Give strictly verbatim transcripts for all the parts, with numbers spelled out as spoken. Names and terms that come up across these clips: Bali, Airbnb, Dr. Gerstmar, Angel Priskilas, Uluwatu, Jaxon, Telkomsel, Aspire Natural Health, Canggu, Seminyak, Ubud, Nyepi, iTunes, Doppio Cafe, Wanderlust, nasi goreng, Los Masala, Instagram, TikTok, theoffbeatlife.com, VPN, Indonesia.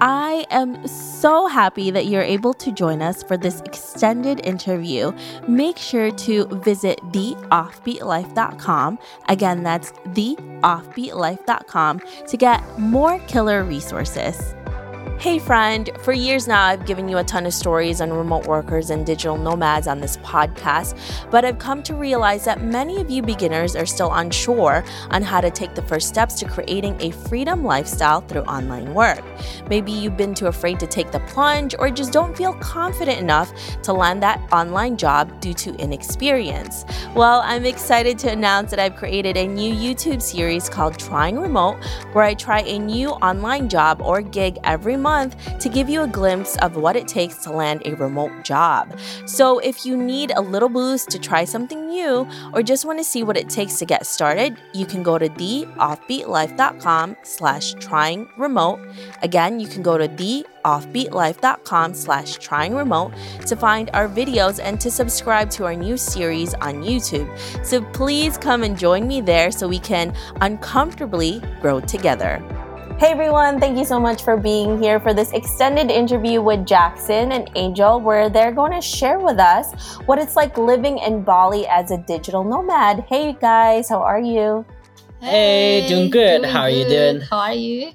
I am so happy that you're able to join us for this extended interview. Make sure to visit the offbeat life dot com. Again, that's the offbeat life dot com to get more killer resources. Hey friend, for years now I've given you a ton of stories on remote workers and digital nomads on this podcast, but I've come to realize that many of you beginners are still unsure on how to take the first steps to creating a freedom lifestyle through online work. Maybe you've been too afraid to take the plunge or just don't feel confident enough to land that online job due to inexperience. Well, I'm excited to announce that I've created a new YouTube series called Trying Remote, where I try a new online job or gig every month to give you a glimpse of what it takes to land a remote job. So if you need a little boost to try something new or just want to see what it takes to get started, you can go to theoffbeatlife.com slash trying remote. Again, you can go to theoffbeatlife.com slash trying remote to find our videos and to subscribe to our new series on YouTube. So please come and join me there so we can uncomfortably grow together. Hey everyone, thank you so much for being here for this extended interview with Jaxon and Angel, where they're going to share with us what it's like living in Bali as a digital nomad. Hey guys, how are you? Hey, hey doing good. Doing how are you doing? How are you?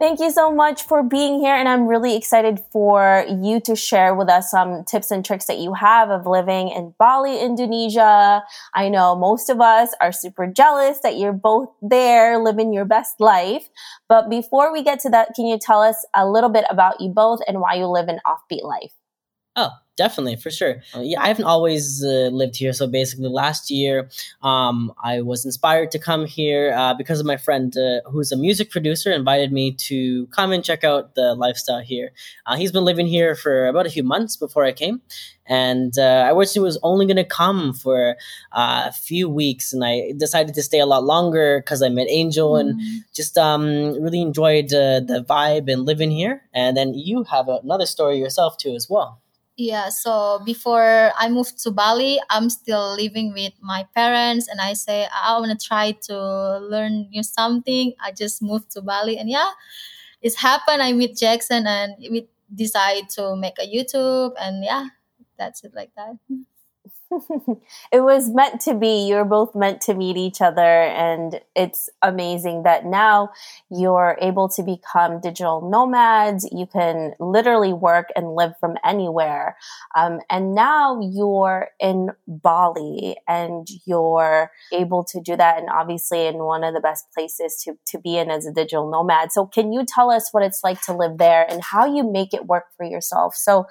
Thank you so much for being here, and I'm really excited for you to share with us some tips and tricks that you have of living in Bali, Indonesia. I know most of us are super jealous that you're both there living your best life. But before we get to that, can you tell us a little bit about you both and why you live an offbeat life? Oh, definitely, for sure. Yeah, I haven't always uh, lived here. So basically last year, um, I was inspired to come here uh, because of my friend uh, who's a music producer invited me to come and check out the lifestyle here. Uh, he's been living here for about a few months before I came. And uh, I was only going to come for uh, a few weeks, and I decided to stay a lot longer because I met Angel mm-hmm. and just um, really enjoyed uh, the vibe and living here. And then you have another story yourself too as well. Yeah, so before I moved to Bali, I'm still living with my parents, and I say I want to try to learn new something. I just moved to Bali, and yeah, it's happened. I meet Jaxon, and we decide to make a YouTube, and yeah, that's it like that. It was meant to be. You're both meant to meet each other, and it's amazing that now you're able to become digital nomads. You can literally work and live from anywhere. Um, and now you're in Bali, and you're able to do that, and obviously in one of the best places to, to be in as a digital nomad. So can you tell us what it's like to live there and how you make it work for yourself? So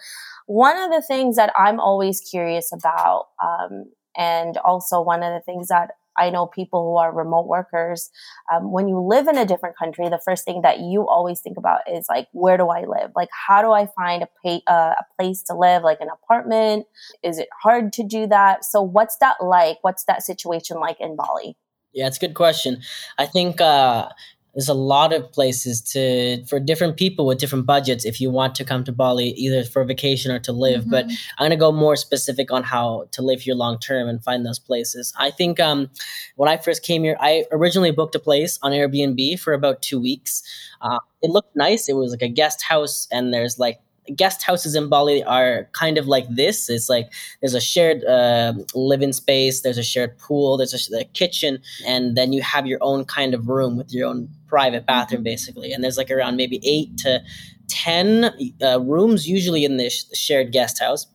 one of the things that I'm always curious about, um, and also one of the things that I know people who are remote workers, um, when you live in a different country, the first thing that you always think about is like, where do I live? Like, how do I find a, pay, uh, a place to live, like an apartment? Is it hard to do that? So what's that like? What's that situation like in Bali? Yeah, it's a good question. I think... Uh... There's a lot of places to for different people with different budgets if you want to come to Bali, either for vacation or to live. Mm-hmm. But I'm going to go more specific on how to live here long term and find those places. I think um, when I first came here, I originally booked a place on Airbnb for about two weeks. Uh, it looked nice. It was like a guest house, and there's like guest houses in Bali are kind of like this. It's like there's a shared uh, living space, there's a shared pool, there's a, a kitchen, and then you have your own kind of room with your own private bathroom, basically. And there's like around maybe eight to ten uh, rooms usually in this shared guest house.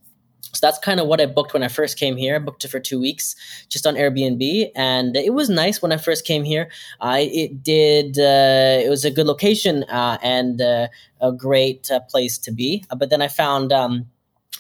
So that's kind of what I booked when I first came here. I booked it for two weeks just on Airbnb. And it was nice when I first came here. I it did, uh, it was a good location uh, and uh, a great uh, place to be. Uh, but then I found um,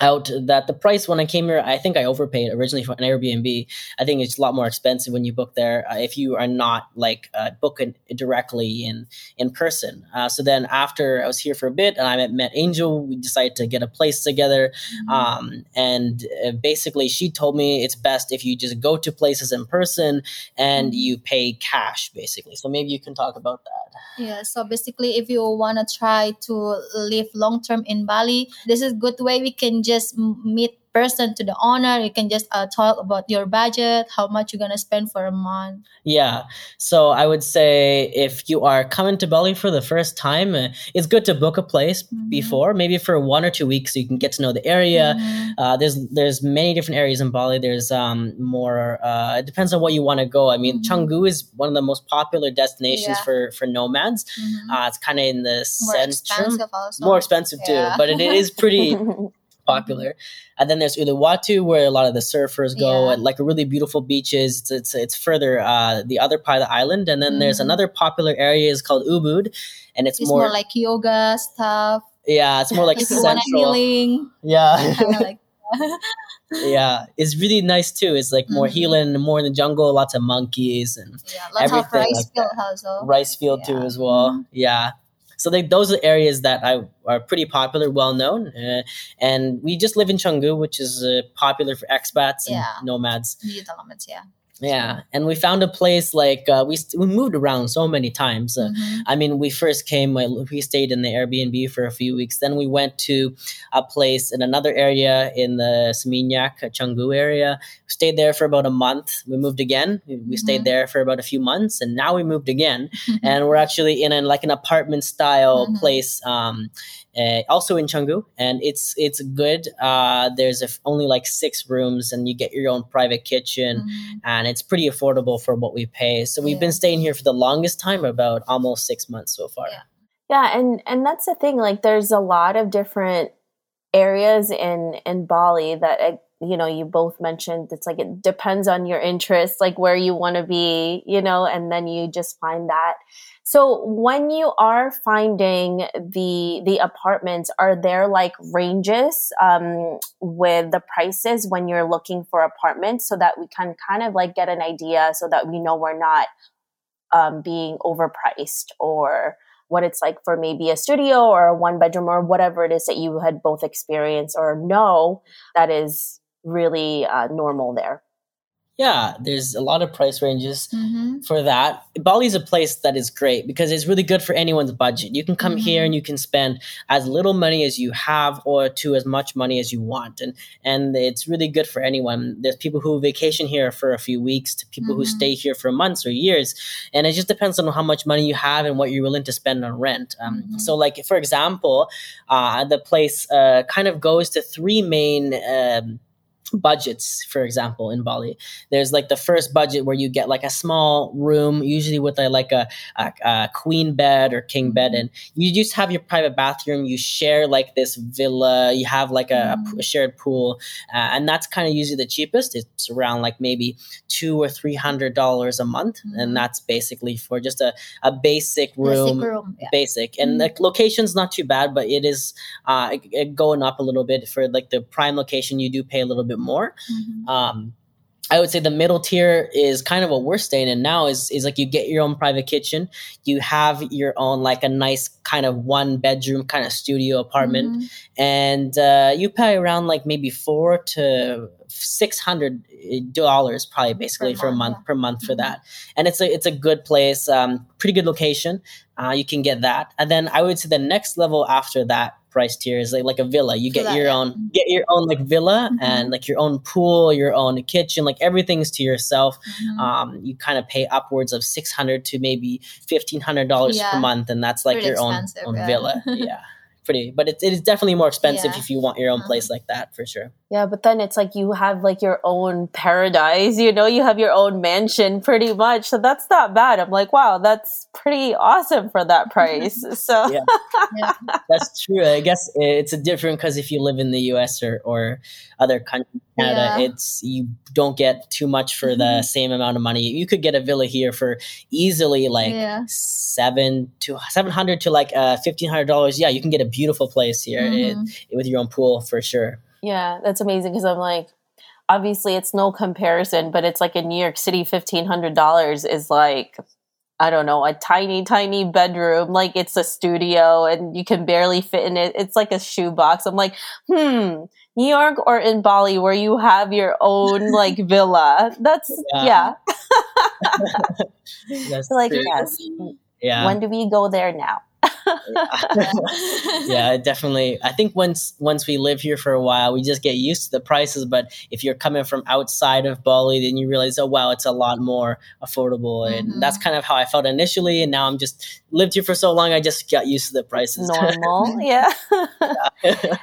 out that the price when I came here, I think I overpaid originally for an Airbnb. I think it's a lot more expensive when you book there uh, if you are not like uh, booking directly in in person. Uh, so then after I was here for a bit and I met, met Angel, we decided to get a place together. Mm-hmm. Um, and uh, basically she told me it's best if you just go to places in person and mm-hmm. you pay cash basically. So maybe you can talk about that. Yeah. So basically if you want to try to live long-term in Bali, this is a good way we can just meet person, to the owner. You can just uh, talk about your budget, how much you're going to spend for a month. Yeah. So I would say if you are coming to Bali for the first time, it's good to book a place mm-hmm. before, maybe for one or two weeks so you can get to know the area. Mm-hmm. Uh, there's there's many different areas in Bali. There's um more, uh, it depends on what you want to go. I mean, mm-hmm. Canggu is one of the most popular destinations yeah. for, for nomads. Mm-hmm. Uh, it's kind of in the centrum. More expensive yeah. too, but it, it is pretty... popular. And then there's Uluwatu, where a lot of the surfers go, yeah. and like really beautiful beaches. It's it's, it's further uh, the other part of the island. And then mm. there's another popular area is called Ubud, and it's, it's more, more like yoga stuff. Yeah, it's more like central healing. Yeah, like yeah, it's really nice too. It's like more mm. healing, more in the jungle, lots of monkeys and yeah, lots everything. Of rice like field also. Rice field yeah. too as well. Mm. Yeah. So they, those are areas that I, are pretty popular, well-known. Uh, and we just live in Canggu, which is uh, popular for expats and yeah. nomads. Digital nomads, yeah. Yeah. And we found a place like uh, we st- we moved around so many times. Uh, mm-hmm. I mean, we first came, we stayed in the Airbnb for a few weeks. Then we went to a place in another area in the Seminyak, Canggu area. We stayed there for about a month. We moved again. We, we mm-hmm. stayed there for about a few months, and now we moved again. Mm-hmm. And we're actually in an, like an apartment style mm-hmm. place. Um, Uh, also in Canggu, and it's it's good. Uh, there's a f- only like six rooms, and you get your own private kitchen, mm-hmm. and it's pretty affordable for what we pay. So we've yeah. been staying here for the longest time, about almost six months so far. Yeah, yeah and, and that's the thing. Like, there's a lot of different areas in, in Bali that, I, you know, you both mentioned. It's like it depends on your interests, like where you want to be, you know, and then you just find that. So when you are finding the the apartments, are there like ranges um, with the prices when you're looking for apartments, so that we can kind of like get an idea, so that we know we're not um, being overpriced, or what it's like for maybe a studio or a one bedroom or whatever it is that you had both experienced or know that is really uh, normal there? Yeah, there's a lot of price ranges mm-hmm. for that. Bali is a place that is great because it's really good for anyone's budget. You can come mm-hmm. here and you can spend as little money as you have or to as much money as you want. And and it's really good for anyone. There's people who vacation here for a few weeks to people mm-hmm. who stay here for months or years. And it just depends on how much money you have and what you're willing to spend on rent. Um, mm-hmm. So like, for example, uh, the place uh, kind of goes to three main um budgets. For example, in Bali, there's like the first budget where you get like a small room, usually with a, like a, a, a queen bed or king bed, and you just have your private bathroom. You share like this villa. You have like a, a shared pool, uh, and that's kind of usually the cheapest. It's around like maybe two or three hundred dollars a month, and that's basically for just a, a basic room. Basic, room, yeah. basic. And mm-hmm. the location's not too bad, but it is uh, it, it going up a little bit. For like the prime location, you do pay a little bit more. Mm-hmm. Um, I would say the middle tier is kind of what we're staying in now is, is like you get your own private kitchen. You have your own like a nice kind of one bedroom kind of studio apartment. Mm-hmm. And uh, you pay around like maybe four to six hundred dollars probably basically per for month, a month yeah. per month for mm-hmm. that. And it's a it's a good place, um, pretty good location. Uh, you can get that. And then I would say the next level after that price tier is like, like a villa. You get that, your yeah. own get your own like villa mm-hmm. and like your own pool, your own kitchen, like everything's to yourself. Mm-hmm. Um, you kind of pay upwards of six hundred to maybe fifteen hundred dollars yeah. per month, and that's like pretty your own, own yeah. villa. Yeah. Pretty, but it, it is definitely more expensive yeah. if you want your own place like that, for sure. Yeah, but then it's like you have like your own paradise, you know, you have your own mansion pretty much. So that's not bad. I'm like, wow, that's pretty awesome for that price. So yeah. Yeah. That's true. I guess it's a different because if you live in the U S or, or other countries, Canada, yeah. it's you don't get too much for mm-hmm. the same amount of money. You could get a villa here for easily like yeah. seven to seven hundred to like uh, fifteen hundred dollars. Yeah, you can get a beautiful place here mm-hmm. it, it, with your own pool for sure. Yeah, that's amazing because I'm like, obviously it's no comparison, but it's like in New York City, fifteen hundred dollars is like, I don't know, a tiny, tiny bedroom. Like it's a studio and you can barely fit in it. It's like a shoebox. I'm like, hmm, New York or in Bali where you have your own like villa. That's, yeah. yeah. That's so like, true. Yes. Yeah. When do we go there now? Yeah, definitely. I think once once we live here for a while, we just get used to the prices. But if you're coming from outside of Bali, then you realize, oh, wow, it's a lot more affordable. Mm-hmm. And that's kind of how I felt initially. And now I'm just lived here for so long, I just got used to the prices. Normal, yeah. Yeah.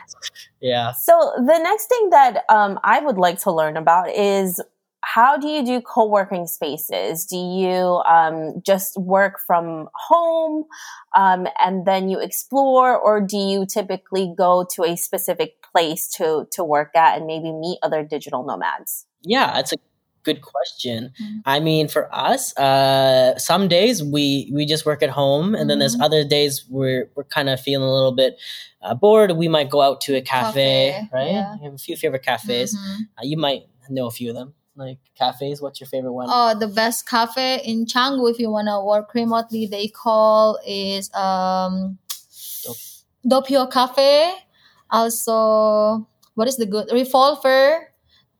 Yeah. So the next thing that um, I would like to learn about is, how do you do co-working spaces? Do you um, just work from home um, and then you explore, or do you typically go to a specific place to to work at and maybe meet other digital nomads? Yeah, it's a good question. Mm-hmm. I mean, for us, uh, some days we, we just work at home, and then mm-hmm. there's other days we're we're kind of feeling a little bit uh, bored. We might go out to a cafe, cafe right? Yeah. We have a few favorite cafes. Mm-hmm. Uh, you might know a few of them. Like cafes, what's your favorite one? Oh, the best cafe in Canggu, if you want to work remotely, they call is um, Doppio Cafe. Also, what is the good? Revolver.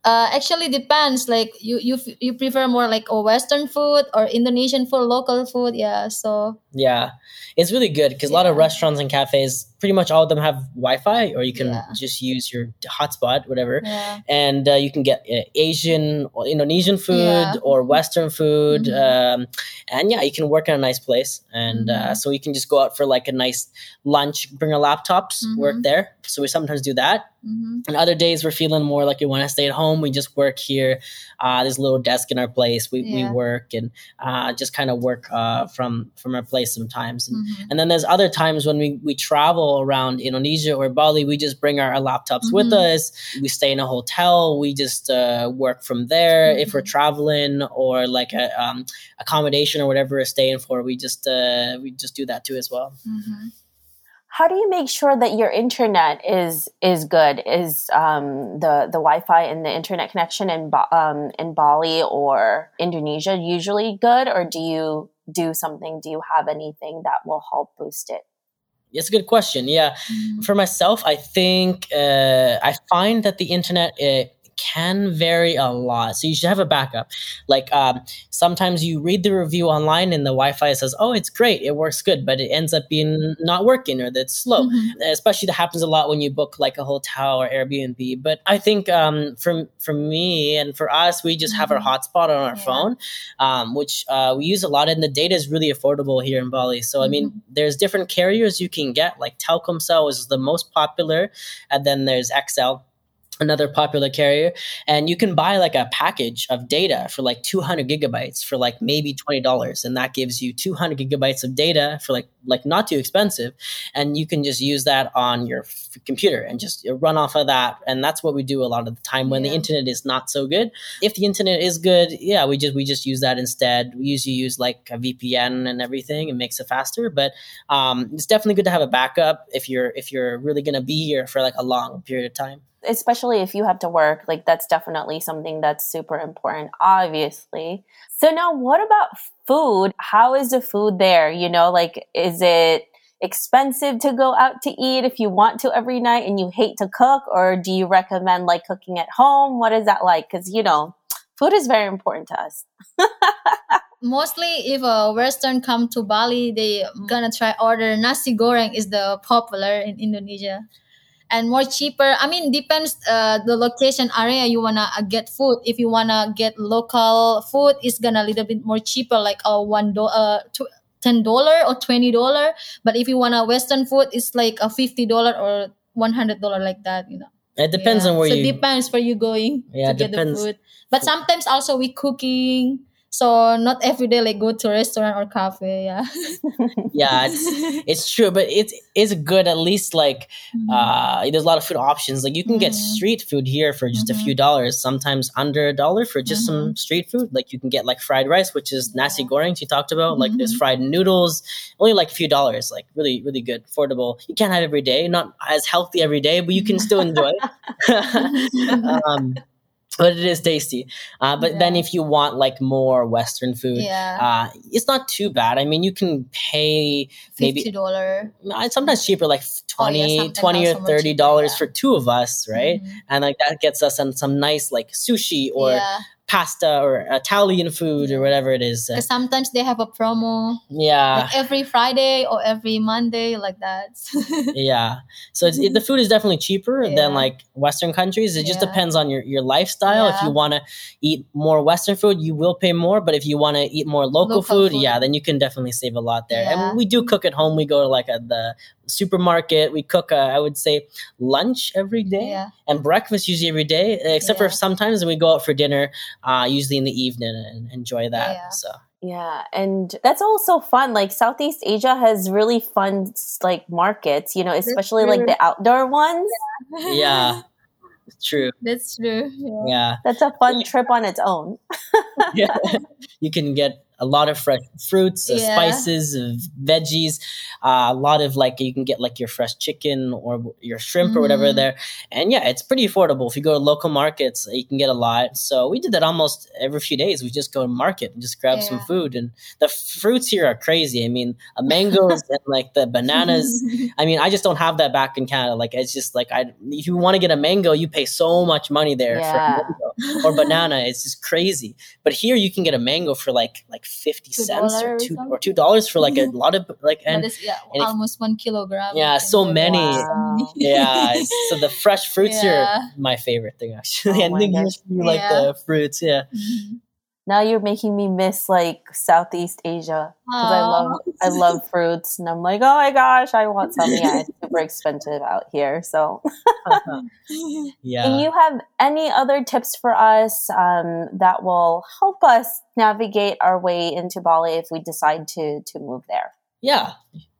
Uh, actually depends. Like you, you, you prefer more like a Western food or Indonesian food, local food. Yeah. So yeah, it's really good because yeah. a lot of restaurants and cafes, pretty much all of them have Wi-Fi, or you can yeah. just use your hotspot, whatever. Yeah. And uh, you can get uh, Asian or Indonesian food yeah. or Western food. Mm-hmm. Um, and yeah, you can work in a nice place. And mm-hmm. uh, so you can just go out for like a nice lunch, bring our laptops, mm-hmm. work there. So we sometimes do that. Mm-hmm. And other days we're feeling more like we want to stay at home. We just work here. Uh, there's a little desk in our place. We yeah. we work and uh, just kind of work uh, from from our place sometimes. And, mm-hmm. and then there's other times when we, we travel around Indonesia or Bali, we just bring our, our laptops mm-hmm. with us. We stay in a hotel. We just uh, work from there. Mm-hmm. If we're traveling or like a um, accommodation or whatever we're staying for, we just uh, we just do that too as well. Mm-hmm. How do you make sure that your internet is is good? Is um, the the Wi-Fi and the internet connection in um, in Bali or Indonesia usually good, or do you do something? Do you have anything that will help boost it? It's a good question. Yeah, mm-hmm. For myself, I think uh, I find that the internet it can vary a lot, so you should have a backup. Like um, sometimes you read the review online and the Wi-Fi says, oh, it's great, it works good, but it ends up being not working or that it's slow. Mm-hmm. Especially that happens a lot when you book like a hotel or Airbnb. But I think um, for, for me and for us, we just have our hotspot on our yeah. phone, um, which uh, we use a lot, and the data is really affordable here in Bali. So mm-hmm. I mean, there's different carriers you can get, like Telkomsel is the most popular, and then there's X L, another popular carrier, and you can buy like a package of data for like two hundred gigabytes for like maybe twenty dollars, and that gives you two hundred gigabytes of data for like like not too expensive, and you can just use that on your f- computer and just run off of that. And that's what we do a lot of the time when yeah. the internet is not so good. If the internet is good, yeah, we just we just use that instead. We usually use like a V P N and everything. It makes it faster, but um, it's definitely good to have a backup if you're if you're really gonna be here for like a long period of time. Especially if you have to work, like that's definitely something that's super important, obviously. So now what about food? How is the food there? You know, like, is it expensive to go out to eat if you want to every night and you hate to cook, or do you recommend like cooking at home? What is that like? Because, you know, food is very important to us. Mostly if a Western come to Bali, they gonna try order nasi goreng is the popular in Indonesia. And more cheaper. I mean, depends uh, the location area you wanna uh, get food. If you wanna get local food, it's gonna a little bit more cheaper, like a uh, one do- uh, tw- ten dollar or twenty dollar. But if you wanna Western food, it's like a fifty dollar or one hundred dollar, like that. You know. It depends yeah. on where so you. So depends where you going yeah, to get depends. the food. But sometimes also we cooking. So not every day like go to a restaurant or cafe, yeah. Yeah, it's, it's true, but it's it's good at least like mm-hmm. uh, there's a lot of food options. Like you can mm-hmm. get street food here for just mm-hmm. a few dollars, sometimes under a dollar for just mm-hmm. some street food. Like you can get like fried rice, which is nasi goreng she talked about. Mm-hmm. Like there's fried noodles, only like a few dollars, like really, really good, affordable. You can't have every day, not as healthy every day, but you can still enjoy it. um, But it is tasty. Uh, but yeah. then if you want like more Western food, yeah. uh, it's not too bad. I mean, you can pay maybe fifty dollars. Sometimes cheaper, like twenty, oh, yeah, twenty or thirty dollars cheaper, yeah. for two of us, right? Mm-hmm. And like that gets us some, some nice like sushi or yeah. pasta or Italian food or whatever it is. Because sometimes they have a promo. Yeah. Like every Friday or every Monday, like that. Yeah. So it's, it, the food is definitely cheaper yeah. than like Western countries. It yeah. just depends on your, your lifestyle. Yeah. If you want to eat more Western food, you will pay more. But if you want to eat more local, local food, food, yeah, then you can definitely save a lot there. Yeah. And we do cook at home. We go to like a, the supermarket. We cook, uh, I would say, lunch every day yeah. and breakfast usually every day, except yeah. for sometimes we go out for dinner, uh, usually in the evening, and enjoy that. Yeah. So yeah, and that's also fun. Like Southeast Asia has really fun like markets, you know, especially like the outdoor ones. Yeah. yeah. True. That's true. Yeah. yeah. That's a fun trip on its own. yeah. You can get a lot of fresh fruits, yeah. spices, veggies, uh, a lot of like, you can get like your fresh chicken or your shrimp mm-hmm. or whatever there. And yeah, it's pretty affordable. If you go to local markets, you can get a lot. So we did that almost every few days. We just go to market and just grab yeah. some food. And the fruits here are crazy. I mean, the mangoes and like the bananas. I mean, I just don't have that back in Canada. Like, it's just like, I, if you want to get a mango, you pay so much money there yeah. for mango or banana. It's just crazy. But here you can get a mango for like, like, fifty cents or two or two dollars for like a lot of like and, is, yeah, and almost one kilogram yeah so do. many wow. yeah so the fresh fruits yeah. are my favorite thing actually. Oh I think you like yeah. the fruits yeah now you're making me miss like Southeast Asia because I love I love fruits and I'm like, oh my gosh, I want some. Yeah, it's super expensive out here. So uh-huh. yeah. Do you have any other tips for us um, that will help us navigate our way into Bali if we decide to to move there? Yeah.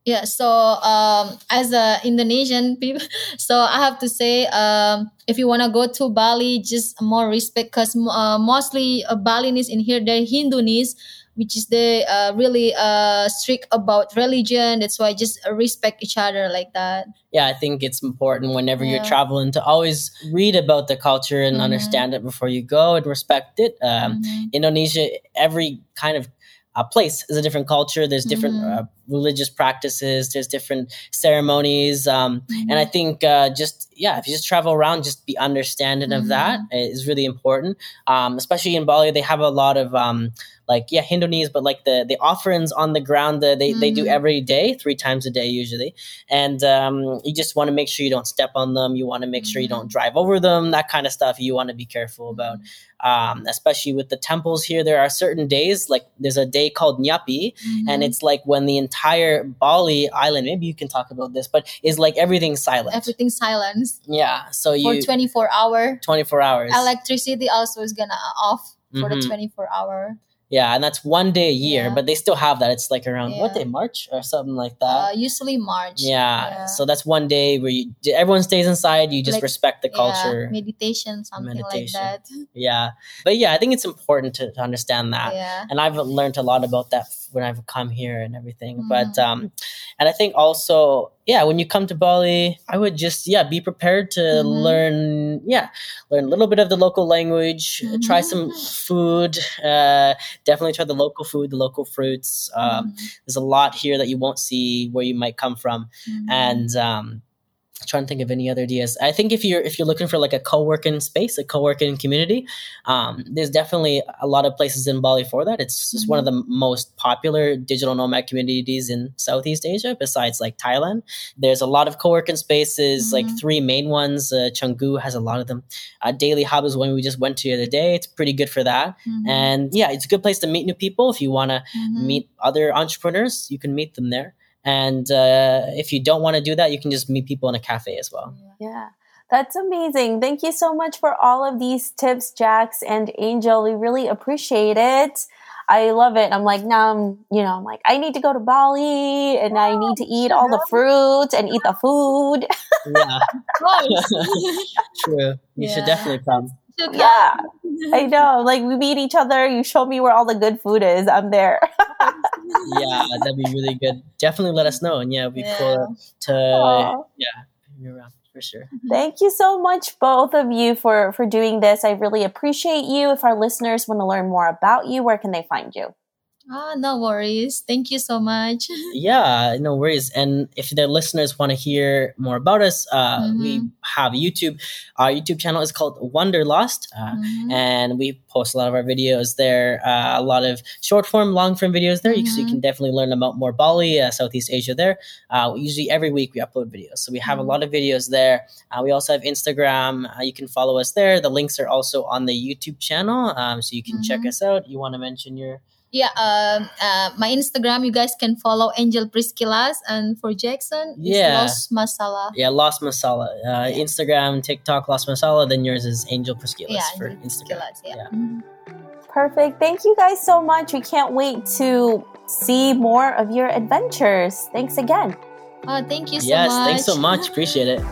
Yeah, so um, as a Indonesian people, so I have to say, um, if you want to go to Bali, just more respect, because uh, mostly uh, Balinese in here, they're Hindunese, which is they uh, really uh, strict about religion. That's why just respect each other like that. Yeah, I think it's important whenever yeah. you're traveling to always read about the culture and mm-hmm. understand it before you go and respect it. Um, mm-hmm. Indonesia, every kind of a place is a different culture. There's different mm-hmm. uh, religious practices. There's different ceremonies. Um, mm-hmm. And I think uh, just, yeah, if you just travel around, just be understanding mm-hmm. of that is really important. Um, especially in Bali, they have a lot of um, like, yeah, Hindunese, but like the, the offerings on the ground that they, mm-hmm. they do every day, three times a day usually. And um, you just want to make sure you don't step on them. You want to make mm-hmm. sure you don't drive over them, that kind of stuff you want to be careful about. Um, especially with the temples here, there are certain days, like there's a day called Nyepi, mm-hmm. and it's like when the entire Bali island, maybe you can talk about this, but is like everything's silent. Everything's silent. Yeah. So you. For twenty-four hours. twenty-four hours. Electricity also is going to off for mm-hmm. the twenty-four hour. Yeah, and that's one day a year, yeah. but they still have that. It's like around, yeah. what day, March or something like that? Uh, usually March. Yeah. yeah, so that's one day where you, everyone stays inside. You just like, respect the culture. Yeah, meditation, something meditation. like that. Yeah, but yeah, I think it's important to, to understand that. Yeah. And I've learned a lot about that when I've come here and everything. Mm-hmm. But um, and I think also, yeah, when you come to Bali, I would just, yeah, be prepared to mm-hmm. learn, yeah, learn a little bit of the local language, mm-hmm. try some food, uh, definitely try the local food, the local fruits. Um, mm-hmm. There's a lot here that you won't see where you might come from. Mm-hmm. And um, I'm trying to think of any other ideas. I think if you're, if you're looking for like a co-working space, a co-working community, um, there's definitely a lot of places in Bali for that. It's just mm-hmm. one of the most popular digital nomad communities in Southeast Asia, besides like Thailand. There's a lot of co-working spaces, mm-hmm. like three main ones. Uh, Canggu has a lot of them. Uh, Daily Hub is one we just went to the other day. It's pretty good for that. Mm-hmm. And yeah, it's a good place to meet new people. If you want to mm-hmm. meet other entrepreneurs, you can meet them there. And uh, if you don't want to do that, you can just meet people in a cafe as well. Yeah, that's amazing. Thank you so much for all of these tips, Jax and Angel. We really appreciate it. I love it. I'm like, now I'm, you know, I'm like, I need to go to Bali and I need to eat all the fruits and eat the food. Yeah. True. You yeah. should definitely come. Okay. Yeah, I know. Like, we meet each other. You show me where all the good food is. I'm there. Yeah, that'd be really good. Definitely let us know. And yeah, it'd be yeah. cool to, Aww. yeah, you're around for sure. Thank you so much, both of you, for, for doing this. I really appreciate you. If our listeners want to learn more about you, where can they find you? Ah, no worries. Thank you so much. Yeah, no worries. And if the listeners want to hear more about us, uh, mm-hmm. we have YouTube. Our YouTube channel is called Wanderlust, uh, mm-hmm. and we post a lot of our videos there, uh, a lot of short-form, long-form videos there. Mm-hmm. So you can definitely learn about more Bali, uh, Southeast Asia there. Uh, usually every week we upload videos. So we have mm-hmm. a lot of videos there. Uh, we also have Instagram. Uh, you can follow us there. The links are also on the YouTube channel, um, so you can mm-hmm. check us out. You want to mention your... Yeah, uh, uh, my Instagram, you guys can follow Angel Priskilas, and for Jaxon, it's yeah. Los Masala. Yeah, Los Masala. Uh, yeah. Instagram, TikTok, Los Masala. Then yours is Angel Priskilas yeah, for Instagram. Priskilas, yeah. yeah. Perfect. Thank you guys so much. We can't wait to see more of your adventures. Thanks again. Oh, thank you so yes, much. Yes, thanks so much. Appreciate it.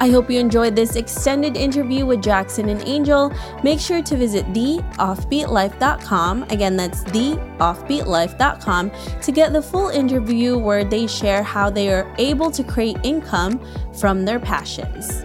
I hope you enjoyed this extended interview with Jaxon and Angel. Make sure to visit the offbeat life dot com. Again, that's the offbeat life dot com to get the full interview where they share how they are able to create income from their passions.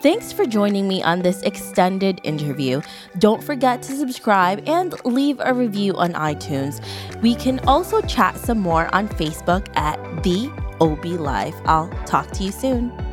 Thanks for joining me on this extended interview. Don't forget to subscribe and leave a review on iTunes. We can also chat some more on Facebook at The O B Life. I'll talk to you soon.